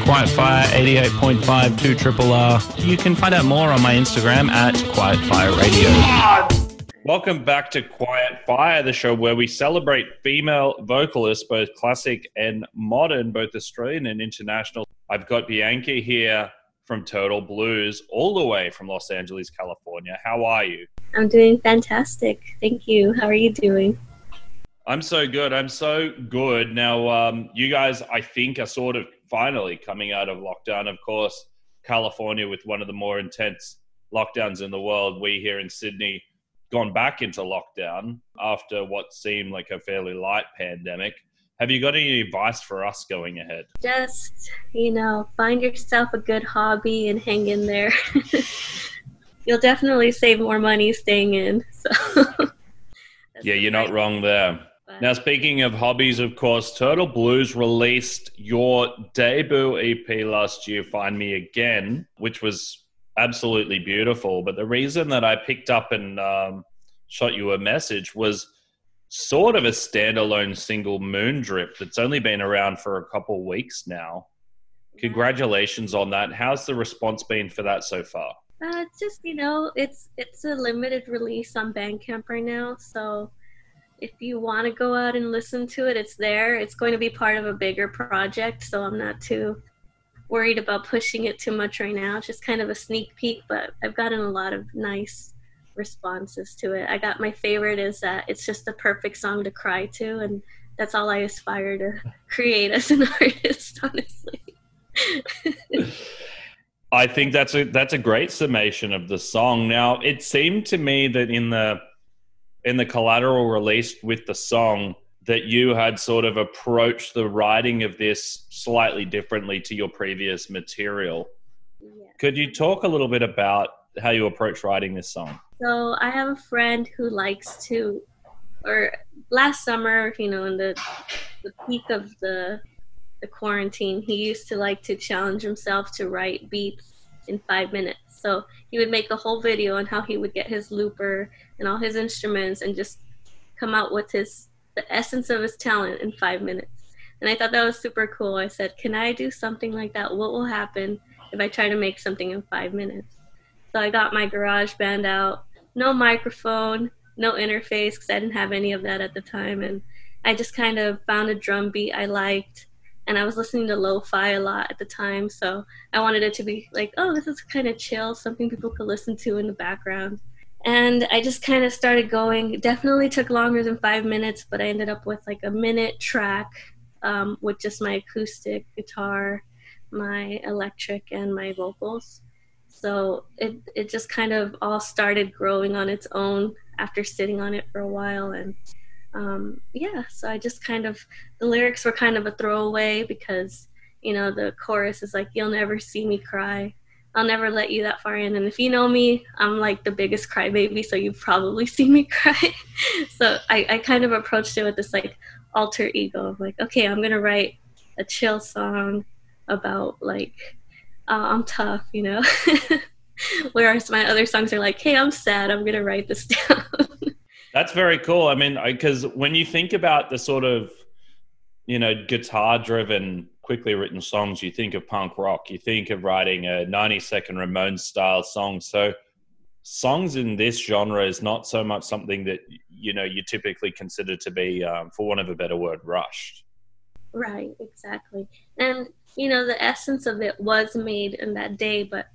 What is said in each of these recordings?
Quiet Fire 88.5 to Triple R. You can find out more on my Instagram at Quiet Fire Radio. Welcome back to Quiet Fire, the show where we celebrate female vocalists, both classic and modern, both Australian and international. I've got Bianca here from Turtle Blues, all the way from Los Angeles, California. How are you? I'm doing fantastic. Thank you. How are you doing? I'm so good. I'm so good. Now, you guys, I think, are sort of finally coming out of lockdown. Of course, California with one of the more intense lockdowns in the world. We here in Sydney gone back into lockdown after what seemed like a fairly light pandemic. Have you got any advice for us going ahead? Just, find yourself a good hobby and hang in there. You'll definitely save more money staying in. So yeah, you're not wrong there. But now, speaking of hobbies, of course, Turtle Blues released your debut EP last year, Find Me Again, which was absolutely beautiful. But the reason that I picked up and shot you a message was sort of a standalone single, Moondrip, that's only been around for a couple weeks now. Congratulations on that. How's the response been for that so far? It's just, it's a limited release on Bandcamp right now. So if you want to go out and listen to it, it's there. It's going to be part of a bigger project. So I'm not too worried about pushing it too much right now. It's just kind of a sneak peek, but I've gotten a lot of nice responses to it. I got my favorite is that it's just the perfect song to cry to. And that's all I aspire to create as an artist, honestly. I think that's a great summation of the song. Now, it seemed to me that in the collateral released with the song that you had sort of approached the writing of this slightly differently to your previous material. Yeah. Could you talk a little bit about how you approach writing this song? So I have a friend who likes to, or last summer, in the peak of the quarantine, he used to like to challenge himself to write beats in 5 minutes. So he would make a whole video on how he would get his looper and all his instruments and just come out with the essence of his talent in 5 minutes. And I thought that was super cool. I said, can I do something like that? What will happen if I try to make something in 5 minutes? So I got my garage band out, no microphone, no interface, because I didn't have any of that at the time. And I just kind of found a drum beat I liked. And I was listening to lo-fi a lot at the time, so I wanted it to be like, oh, this is kind of chill, something people could listen to in the background. And I just kind of started going. It definitely took longer than 5 minutes, but I ended up with like a minute track with just my acoustic guitar, my electric, and my vocals. So it just kind of all started growing on its own after sitting on it for a while. And so I just kind of, the lyrics were kind of a throwaway because, the chorus is like, you'll never see me cry. I'll never let you that far in. And if you know me, I'm like the biggest crybaby, so you've probably seen me cry. So I kind of approached it with this like alter ego of like, okay, I'm going to write a chill song about like, I'm tough, Whereas my other songs are like, hey, I'm sad. I'm going to write this down. That's very cool. I mean, because when you think about the sort of, guitar-driven, quickly written songs, you think of punk rock, you think of writing a 90-second Ramones-style song. So songs in this genre is not so much something that, you typically consider to be, for want of a better word, rushed. Right, exactly. And, the essence of it was made in that day, but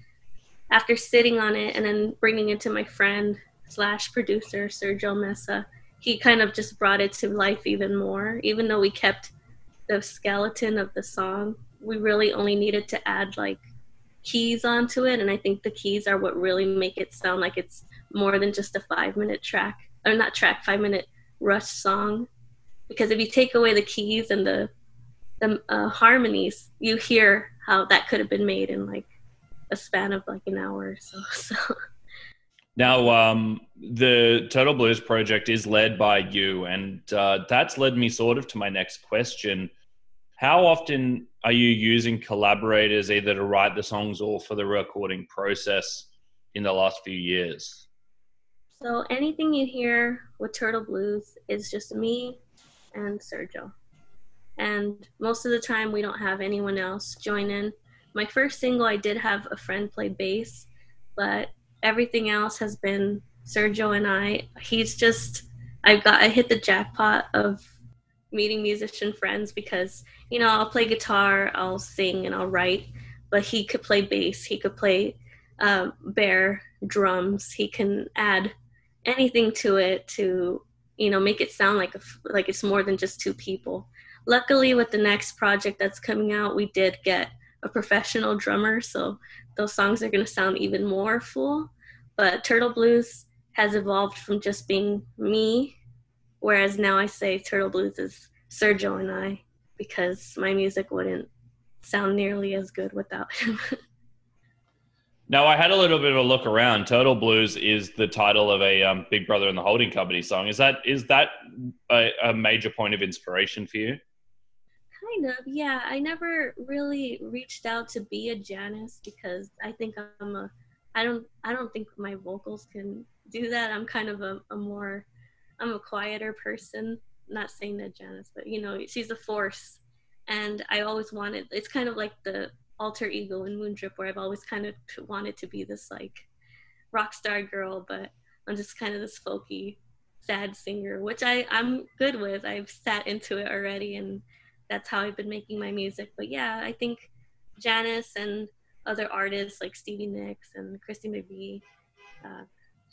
after sitting on it and then bringing it to my friend / producer Sergio Mesa, he kind of just brought it to life even more. Even though we kept the skeleton of the song, we really only needed to add like keys onto it, and I think the keys are what really make it sound like it's more than just a 5 minute track, or not track, 5 minute rush song. Because if you take away the keys and the harmonies, you hear how that could have been made in like a span of like an hour or so. Now, the Turtle Blues project is led by you, and that's led me sort of to my next question. How often are you using collaborators either to write the songs or for the recording process in the last few years? So anything you hear with Turtle Blues is just me and Sergio. And most of the time we don't have anyone else join in. My first single, I did have a friend play bass, but everything else has been Sergio and I. He's just, I hit the jackpot of meeting musician friends because, you know, I'll play guitar, I'll sing, and I'll write, but he could play bass, he could play bare drums, he can add anything to it to, you know, make it sound like it's more than just two people. Luckily, with the next project that's coming out, we did get a professional drummer, so those songs are going to sound even more full. But Turtle Blues has evolved from just being me, whereas now I say Turtle Blues is Sergio and I, because my music wouldn't sound nearly as good without him. Now, I had a little bit of a look around. Turtle Blues is the title of a Big Brother and the Holding Company song. Is that a major point of inspiration for you? Kind of, yeah. I never really reached out to be a Janis because I think I don't think my vocals can do that. I'm kind of a quieter person. Not saying that Janis, but you know, she's a force. And I always wanted, it's kind of like the alter ego in Moondrip, where I've always kind of wanted to be this like rock star girl, but I'm just kind of this folky, sad singer, which I'm good with. I've sat into it already, and that's how I've been making my music. But yeah, I think Janis and other artists like Stevie Nicks and Christy McVee,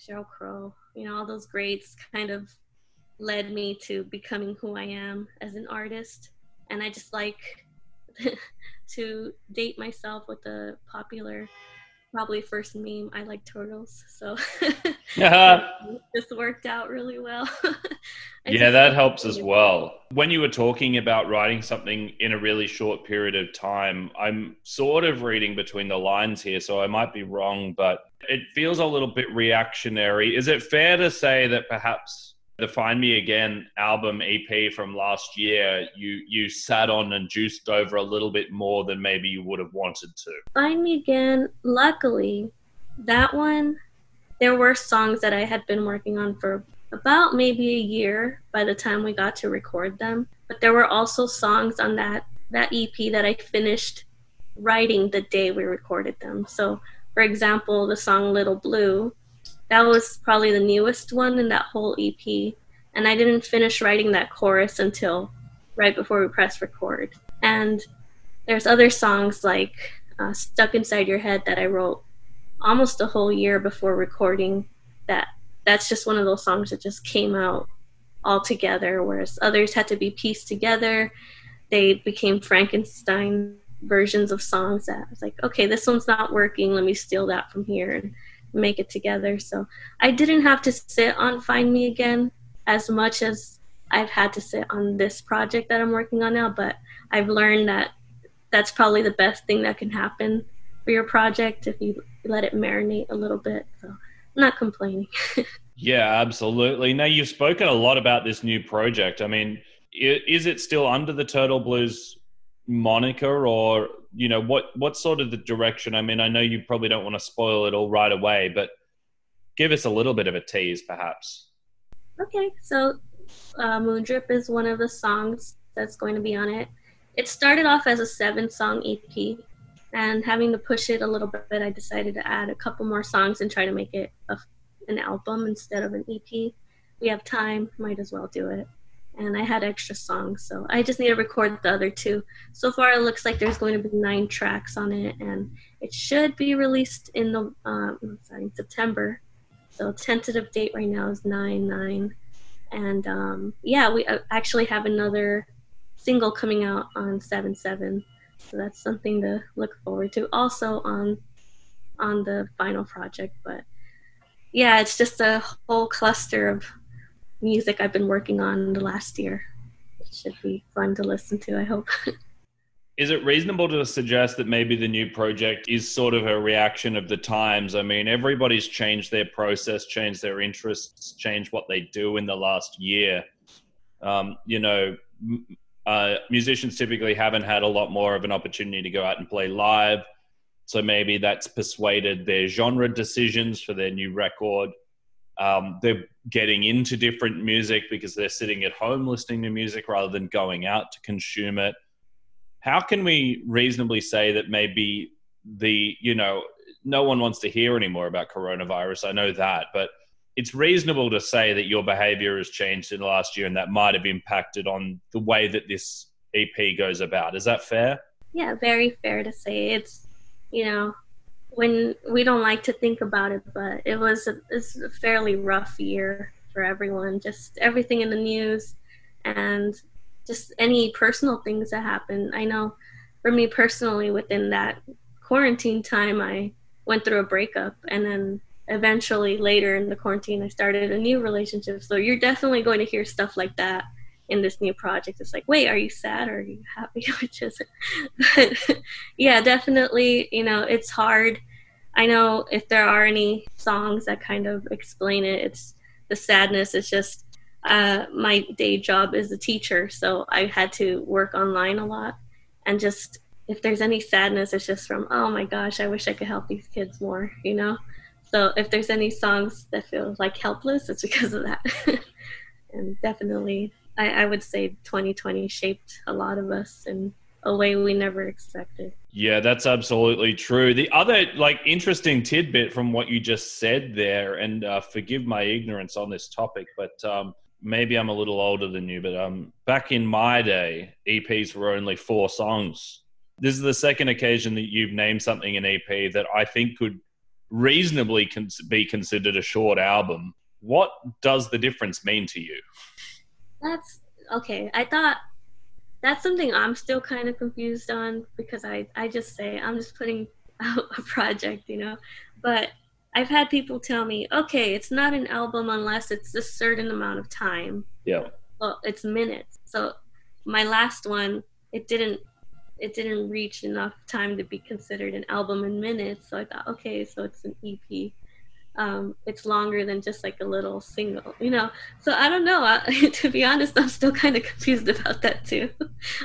Sheryl Crow, you know, all those greats kind of led me to becoming who I am as an artist. And I just like to date myself with the popular, probably first meme, I like turtles. So this worked out really well. Yeah, that helps as well. When you were talking about writing something in a really short period of time, I'm sort of reading between the lines here, so I might be wrong, but it feels a little bit reactionary. Is it fair to say that perhaps the Find Me Again album EP from last year, you sat on and juiced over a little bit more than maybe you would have wanted to? Find Me Again, luckily, that one, there were songs that I had been working on for about maybe a year by the time we got to record them. But there were also songs on that EP that I finished writing the day we recorded them. So, for example, the song Little Blue, that was probably the newest one in that whole EP. And I didn't finish writing that chorus until right before we pressed record. And there's other songs like Stuck Inside Your Head that I wrote almost a whole year before recording that. That's just one of those songs that just came out all together, whereas others had to be pieced together. They became Frankenstein versions of songs that I was like, okay, this one's not working. Let me steal that from here and make it together. So I didn't have to sit on Find Me Again as much as I've had to sit on this project that I'm working on now, but I've learned that that's probably the best thing that can happen for your project if you let it marinate a little bit. So I'm not complaining. Yeah, absolutely. Now, you've spoken a lot about this new project. I mean, is it still under the Turtle Blues moniker, or you know, what's sort of the direction? I mean, I know you probably don't want to spoil it all right away, but give us a little bit of a tease, perhaps. Okay, so Moondrip is one of the songs that's going to be on it. It started off as a 7-song EP, and having to push it a little bit, I decided to add a couple more songs and try to make it an album instead of an EP. We have time, might as well do it. And I had extra songs, so I just need to record the other two. So far, it looks like there's going to be 9 tracks on it, and it should be released in the in September. So tentative date right now is 9/9, and yeah, we actually have another single coming out on 7/7, so that's something to look forward to. Also on the final project, but yeah, it's just a whole cluster of music I've been working on the last year. It should be fun to listen to, I hope. Is it reasonable to suggest that maybe the new project is sort of a reaction of the times? I mean, everybody's changed their process, changed their interests, changed what they do in the last year. You know, musicians typically haven't had a lot more of an opportunity to go out and play live. So maybe that's persuaded their genre decisions for their new record. They're getting into different music because they're sitting at home listening to music rather than going out to consume it. How can we reasonably say that maybe no one wants to hear anymore about coronavirus? I know that, but it's reasonable to say that your behavior has changed in the last year and that might have impacted on the way that this EP goes about. Is that fair? Yeah, very fair to say. It's, when we don't like to think about it, but it's a fairly rough year for everyone. Just everything in the news and just any personal things that happen. I know for me personally, within that quarantine time, I went through a breakup, and then eventually later in the quarantine, I started a new relationship. So you're definitely going to hear stuff like that in this new project. It's like, wait, are you sad or are you happy? Which is, but yeah, definitely, it's hard. I know if there are any songs that kind of explain it, it's the sadness. It's just my day job is a teacher, so I had to work online a lot, and just if there's any sadness, it's just from, oh my gosh, I wish I could help these kids more, So if there's any songs that feel like helpless, it's because of that. And definitely, I would say 2020 shaped a lot of us in a way we never expected. Yeah, that's absolutely true. The other interesting tidbit from what you just said there, and forgive my ignorance on this topic, but maybe I'm a little older than you, but back in my day, EPs were only 4 songs. This is the second occasion that you've named something an EP that I think could reasonably be considered a short album. What does the difference mean to you? That's okay. I thought that's something I'm still kind of confused on, because I just say I'm just putting out a project, But I've had people tell me, okay, it's not an album unless it's a certain amount of time. Yeah. Well, it's minutes. So my last one, it didn't reach enough time to be considered an album in minutes. So I thought, okay, so it's an EP. It's longer than just a little single, So I don't know. To be honest, I'm still kind of confused about that too.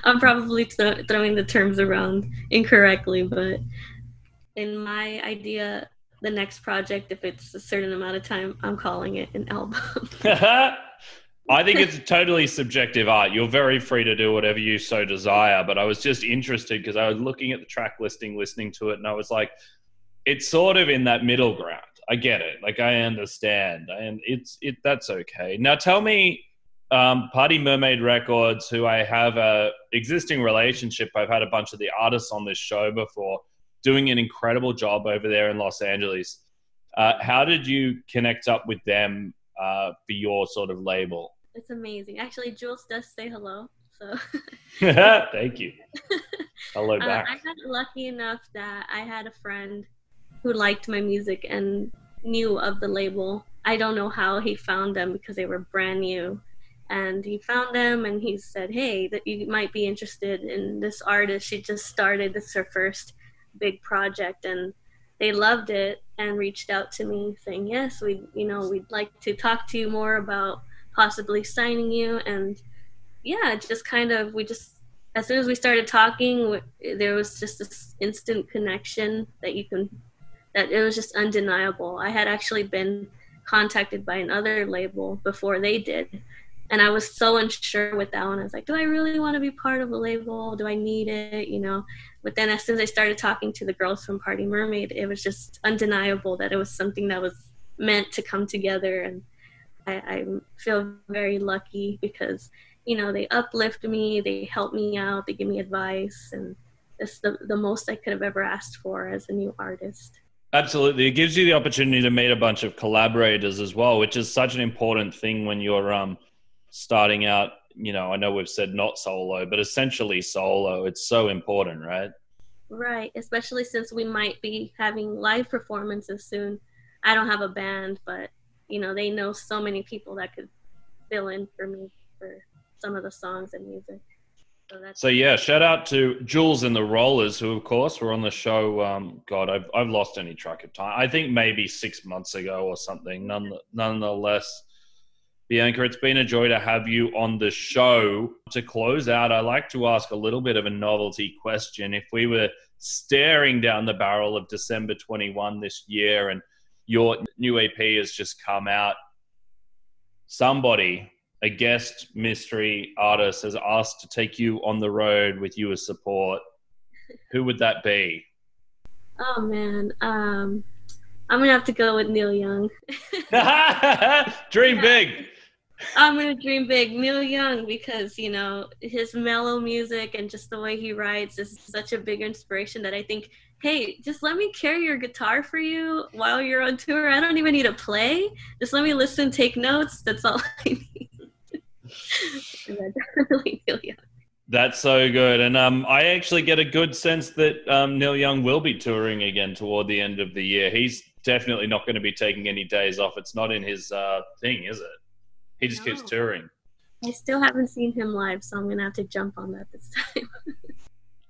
I'm probably throwing the terms around incorrectly, but in my idea, the next project, if it's a certain amount of time, I'm calling it an album. I think it's totally subjective art. You're very free to do whatever you so desire, but I was just interested because I was looking at the track listing, listening to it, and I was like, it's sort of in that middle ground. I get it. I understand. And that's okay. Now tell me, Party Mermaid Records, who I have a existing relationship. I've had a bunch of the artists on this show before, doing an incredible job over there in Los Angeles. How did you connect up with them for your sort of label? It's amazing. Actually, Jules does say hello. So thank you. Hello back. I got lucky enough that I had a friend who liked my music and knew of the label. I don't know how he found them because they were brand new. And he found them and he said, hey, that you might be interested in this artist. She just started. This is her first big project, and they loved it and reached out to me saying, yes, we'd like to talk to you more about possibly signing you. And yeah, just kind of, as soon as we started talking, there was just this instant connection that it was just undeniable. I had actually been contacted by another label before they did, and I was so unsure with that one. I was like, do I really want to be part of a label? Do I need it? But then as soon as I started talking to the girls from Party Mermaid, it was just undeniable that it was something that was meant to come together. And I feel very lucky because, they uplift me, they help me out, they give me advice. And it's the most I could have ever asked for as a new artist. Absolutely. It gives you the opportunity to meet a bunch of collaborators as well, which is such an important thing when you're starting out, I know we've said not solo, but essentially solo. It's so important, right? Right, especially since we might be having live performances soon. I don't have a band, but they know so many people that could fill in for me for some of the songs and music. So yeah, shout out to Jules and the Rollers, who of course were on the show. God, I've lost any track of time. I think maybe 6 months ago or something. Nonetheless. Bianca, it's been a joy to have you on the show. To close out, I like to ask a little bit of a novelty question. If we were staring down the barrel of December 21 this year and Your new EP has just come out. Somebody, a guest mystery artist, has asked to take you on the road with you as support. Who would that be? Oh, man. I'm going to have to go with Neil Young. Dream big. I'm going to dream big. Neil Young, because, you know, his mellow music and just the way he writes is such a big inspiration that I think, hey, just let me carry your guitar for you while you're on tour. I don't even need to play. Just let me listen, take notes. That's all I need. Definitely Neil Young. That's so good. And I actually get a good sense that Neil Young will be touring again toward the end of the year. He's definitely not going to be taking any days off. It's not in his thing, is it? He just keeps touring. I still haven't seen him live, so I'm going to have to jump on that this time.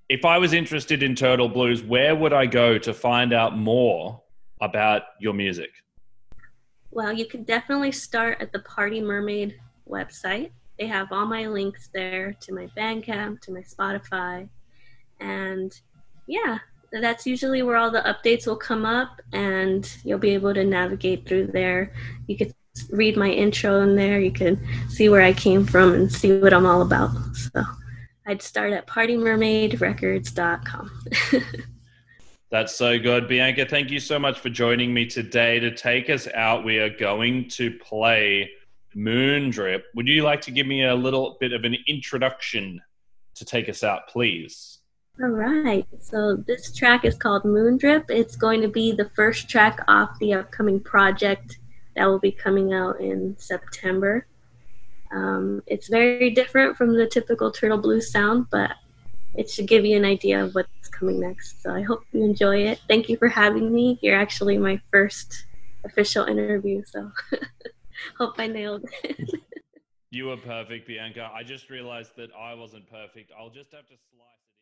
If I was interested in Turtle Blues, where would I go to find out more about your music? Well, you can definitely start at the Party Mermaid website. They have all my links there to my Bandcamp, to my Spotify. And yeah, that's usually where all the updates will come up, and you'll be able to navigate through there. You could read my intro in there. You can see where I came from and see what I'm all about. So I'd start at partymermaidrecords.com. That's so good. Bianca, thank you so much for joining me today. To take us out, we are going to play Moondrip. Would you like to give me a little bit of an introduction to take us out, please? All right. So this track is called Moondrip. It's going to be the first track off the upcoming project that will be coming out in September. It's very different from the typical Turtle Blues sound, but it should give you an idea of what's coming next. So I hope you enjoy it. Thank you for having me. You're actually my first official interview, so hope I nailed it. You were perfect, Bianca. I just realized that I wasn't perfect. I'll just have to slice it.